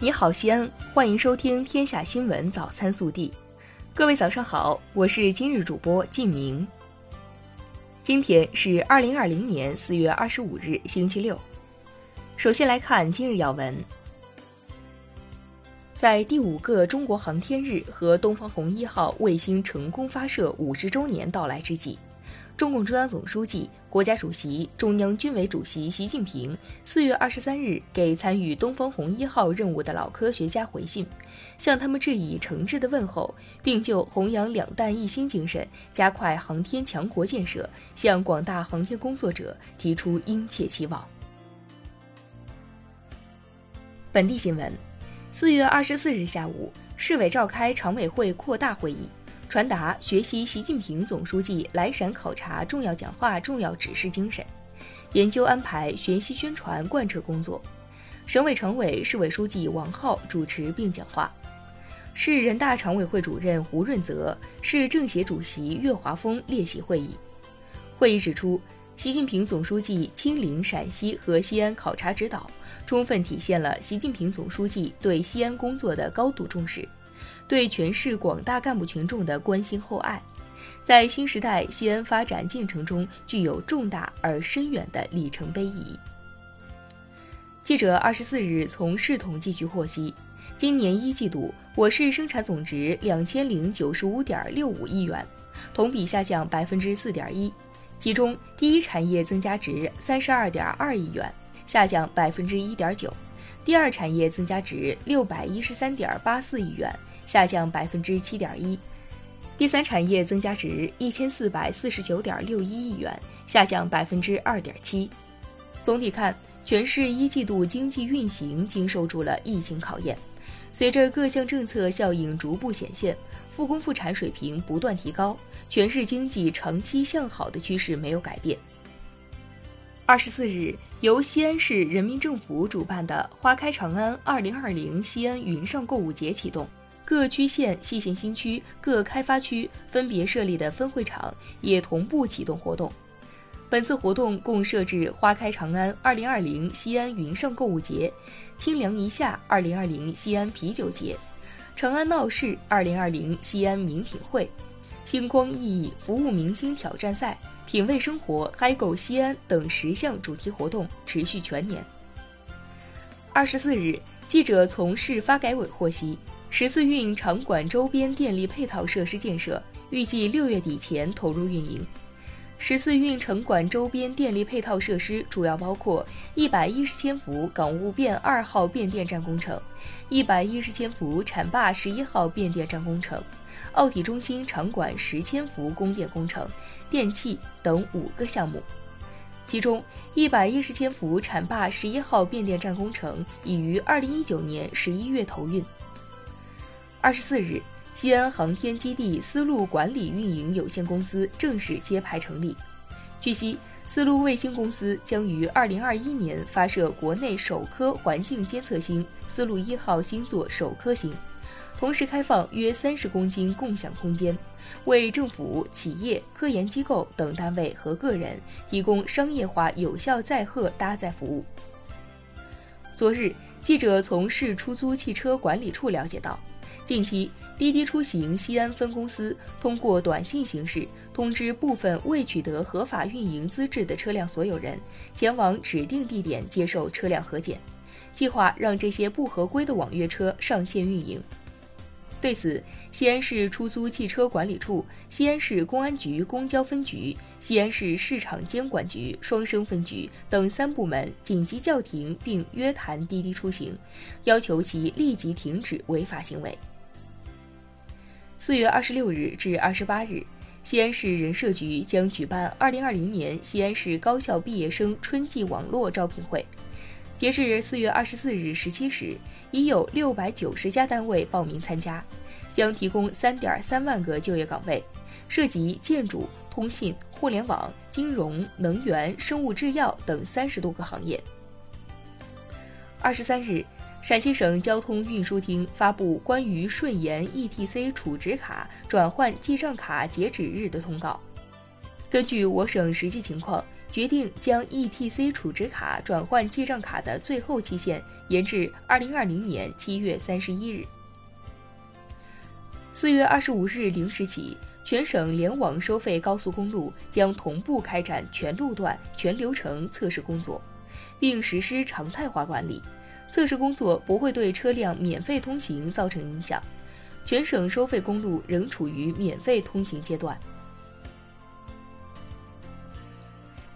你好，西安，欢迎收听天下新闻早餐速递。各位早上好，我是今日主播靳明。今天是2020年4月25日，星期六。首先来看今日要闻。在第5个中国航天日和东方红1号卫星成功发射50周年到来之际，中共中央总书记、国家主席、中央军委主席习近平4月23日给参与东方红1号任务的老科学家回信，向他们致以诚挚的问候，并就弘扬两弹一星精神、加快航天强国建设，向广大航天工作者提出殷切期望。本地新闻，4月24日下午，市委召开常委会扩大会议。传达学习习近平总书记来陕考察重要讲话重要指示精神，研究安排学习宣传贯彻工作。省委常委、市委书记王浩主持并讲话，市人大常委会主任胡润泽、市政协主席岳华峰列席会议。会议指出，习近平总书记亲临陕西和西安考察指导，充分体现了习近平总书记对西安工作的高度重视，对全市广大干部群众的关心厚爱，在新时代西安发展进程中具有重大而深远的里程碑意义。记者24日从市统计局获悉，今年1季度我市生产总值2095.65亿元，同比下降4.1%，其中第一产业增加值32.2亿元，下降1.9%。第二产业增加值613.84亿元，下降7.1%；第三产业增加值1449.61亿元，下降2.7%。总体看，全市1季度经济运行经受住了疫情考验，随着各项政策效应逐步显现，复工复产水平不断提高，全市经济长期向好的趋势没有改变。24日，由西安市人民政府主办的“花开长安2020西安云上购物节”启动，各区县、西县新区、各开发区分别设立的分会场也同步启动活动。本次活动共设置“花开长安2020西安云上购物节”、“清凉一夏2020西安啤酒节”、“长安闹市2020西安名品会”、星光熠熠服务明星挑战赛、品味生活嗨购西安等10项主题活动持续全年。24日，记者从市发改委获悉，14运场馆周边电力配套设施建设预计6月底前投入运营。14运场馆周边电力配套设施主要包括110千伏港务变2号变电站工程、110千伏浐灞11号变电站工程、奥体中心场馆10千伏供电工程、电气等5个项目，其中110千伏浐灞11号变电站工程已于2019年11月投运。24日，西安航天基地丝路管理运营有限公司正式揭牌成立。据悉，丝路卫星公司将于2021年发射国内首颗环境监测星丝路1号星座首颗星。同时开放约30公斤共享空间，为政府、企业、科研机构等单位和个人提供商业化有效载荷搭载服务。昨日，记者从市出租汽车管理处了解到，近期滴滴出行西安分公司通过短信形式通知部分未取得合法运营资质的车辆所有人前往指定地点接受车辆核检，计划让这些不合规的网约车上线运营。对此，西安市出租汽车管理处、西安市公安局公交分局、西安市市场监管局双生分局等3部门紧急叫停并约谈滴滴出行，要求其立即停止违法行为。4月26日至28日，西安市人社局将举办2020年西安市高校毕业生春季网络招聘会。截至4月24日17时，已有690家单位报名参加，将提供3.3万个就业岗位，涉及建筑、通信、互联网、金融、能源、生物制药等30多个行业。23日，陕西省交通运输厅发布关于顺延 ETC 储值卡转换记账卡截止日的通告。根据我省实际情况，决定将 ETC 储值卡转换记账卡的最后期限延至2020年7月31日。4月25日0时起，全省联网收费高速公路将同步开展全路段、全流程测试工作，并实施常态化管理。测试工作不会对车辆免费通行造成影响，全省收费公路仍处于免费通行阶段。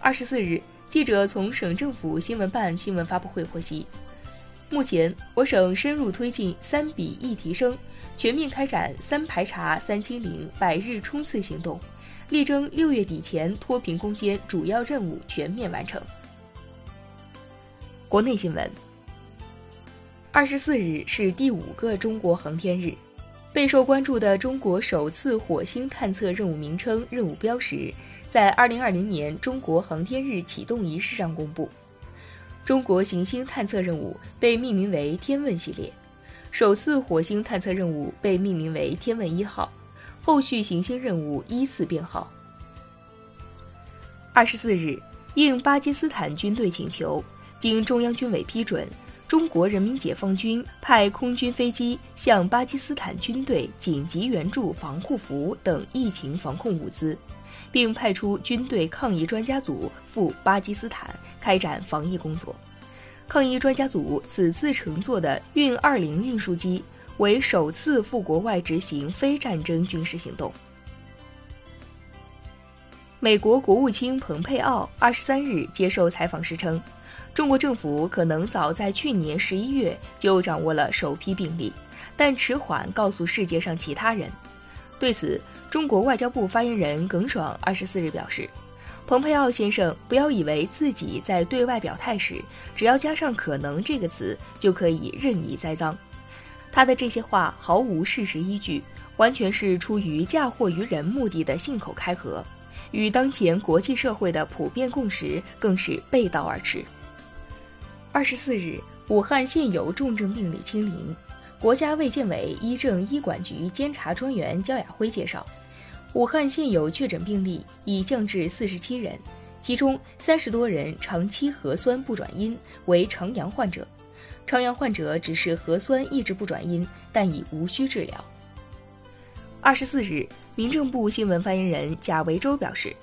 24日，记者从省政府新闻办新闻发布会获悉，目前我省深入推进3比1提升，全面开展3排查3清零百日冲刺行动，力争6月底前脱贫攻坚主要任务全面完成。国内新闻，24日是第5个中国航天日，备受关注的中国首次火星探测任务名称、任务标识，在2020年中国航天日启动仪式上公布。中国行星探测任务被命名为天问系列，首次火星探测任务被命名为天问1号，后续行星任务依次编号。24日，应巴基斯坦军队请求，经中央军委批准，中国人民解放军派空军飞机向巴基斯坦军队紧急援助防护服等疫情防控物资，并派出军队抗疫专家组赴巴基斯坦开展防疫工作。抗疫专家组此次乘坐的运20运输机为首次赴国外执行非战争军事行动。美国国务卿蓬佩奥23日接受采访时称，中国政府可能早在去年11月就掌握了首批病例，但迟缓告诉世界上其他人。对此，中国外交部发言人耿爽24日表示，蓬佩奥先生不要以为自己在对外表态时，只要加上可能这个词就可以任意栽赃。他的这些话毫无事实依据，完全是出于嫁祸于人目的的信口开河，与当前国际社会的普遍共识更是背道而驰。24日，武汉现有重症病例清零。国家卫健委医政医管局监察专员焦雅辉介绍，武汉现有确诊病例已降至47人，其中30多人长期核酸不转阴，为常阳患者。常阳患者只是核酸一直不转阴，但已无需治疗。24日，民政部新闻发言人贾维洲表示，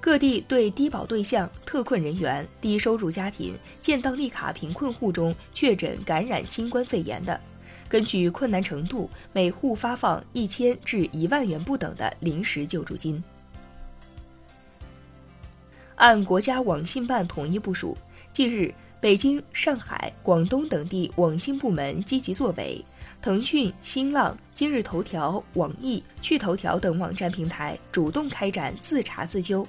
各地对低保对象、特困人员、低收入家庭、建档立卡贫困户中确诊感染新冠肺炎的，根据困难程度，每户发放1000至1万元不等的临时救助金。按国家网信办统一部署，近日，北京、上海、广东等地网信部门积极作为，腾讯、新浪、今日头条、网易、趣头条等网站平台主动开展自查自纠，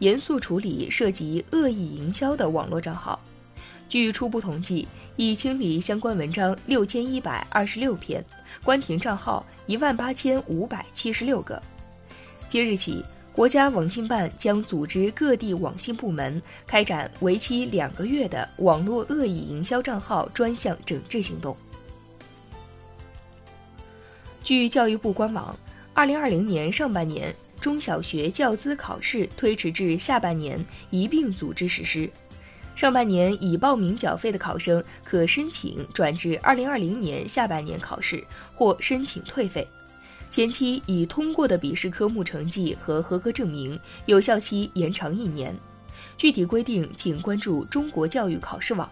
严肃处理涉及恶意营销的网络账号。据初步统计，已清理相关文章6126篇，关停账号18576个。即日起，国家网信办将组织各地网信部门开展为期2个月的网络恶意营销账号专项整治行动。据教育部官网，2020年上半年中小学教资考试推迟至下半年一并组织实施，上半年已报名缴费的考生可申请转至2020年下半年考试，或申请退费。前期已通过的笔试科目成绩和合格证明有效期延长1年，具体规定请关注中国教育考试网。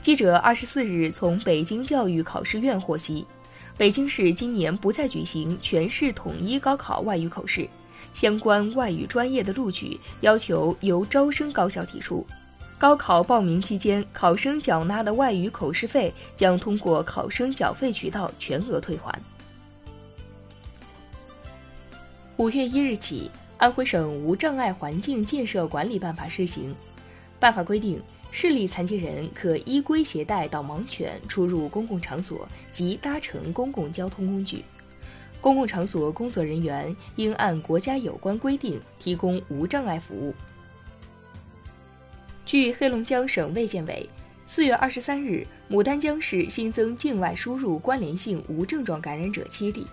记者24日从北京教育考试院获悉，北京市今年不再举行全市统一高考外语口试，相关外语专业的录取要求由招生高校提出。高考报名期间，考生缴纳的外语口试费将通过考生缴费渠道全额退还。5月1日起，安徽省无障碍环境建设管理办法施行。办法规定，视力残疾人可依规携带导盲犬出入公共场所及搭乘公共交通工具，公共场所工作人员应按国家有关规定提供无障碍服务。据黑龙江省卫健委，4月23日牡丹江市新增境外输入关联性无症状感染者7例，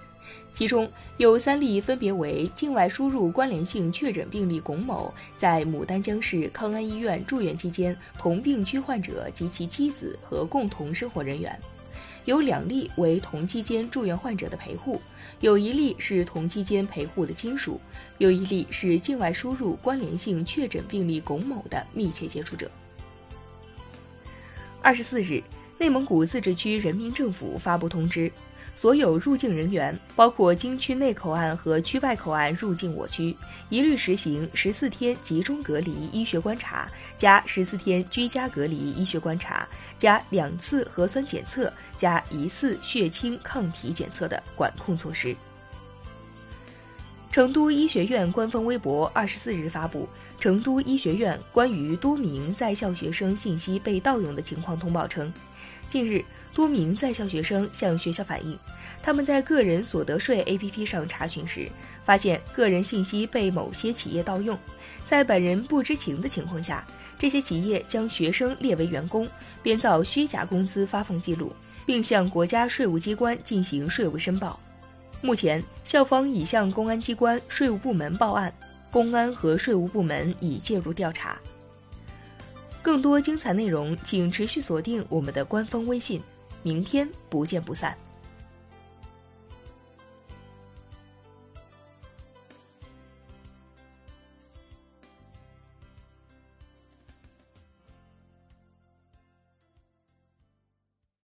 其中有3例分别为境外输入关联性确诊病例龚某在牡丹江市康安医院住院期间同病区患者及其妻子和共同生活人员，有2例为同期间住院患者的陪护，有1例是同期间陪护的亲属，有1例是境外输入关联性确诊病例龚某的密切接触者。24日，内蒙古自治区人民政府发布通知，所有入境人员，包括经区内口岸和区外口岸入境我区，一律实行14天集中隔离医学观察加14天居家隔离医学观察加2次核酸检测加1次血清抗体检测的管控措施。成都医学院官方微博24日发布《成都医学院关于多名在校学生信息被盗用的情况通报》称，近日，多名在校学生向学校反映，他们在个人所得税 APP 上查询时，发现个人信息被某些企业盗用。在本人不知情的情况下，这些企业将学生列为员工，编造虚假工资发放记录，并向国家税务机关进行税务申报。目前，校方已向公安机关、税务部门报案，公安和税务部门已介入调查。更多精彩内容，请持续锁定我们的官方微信。明天不见不散。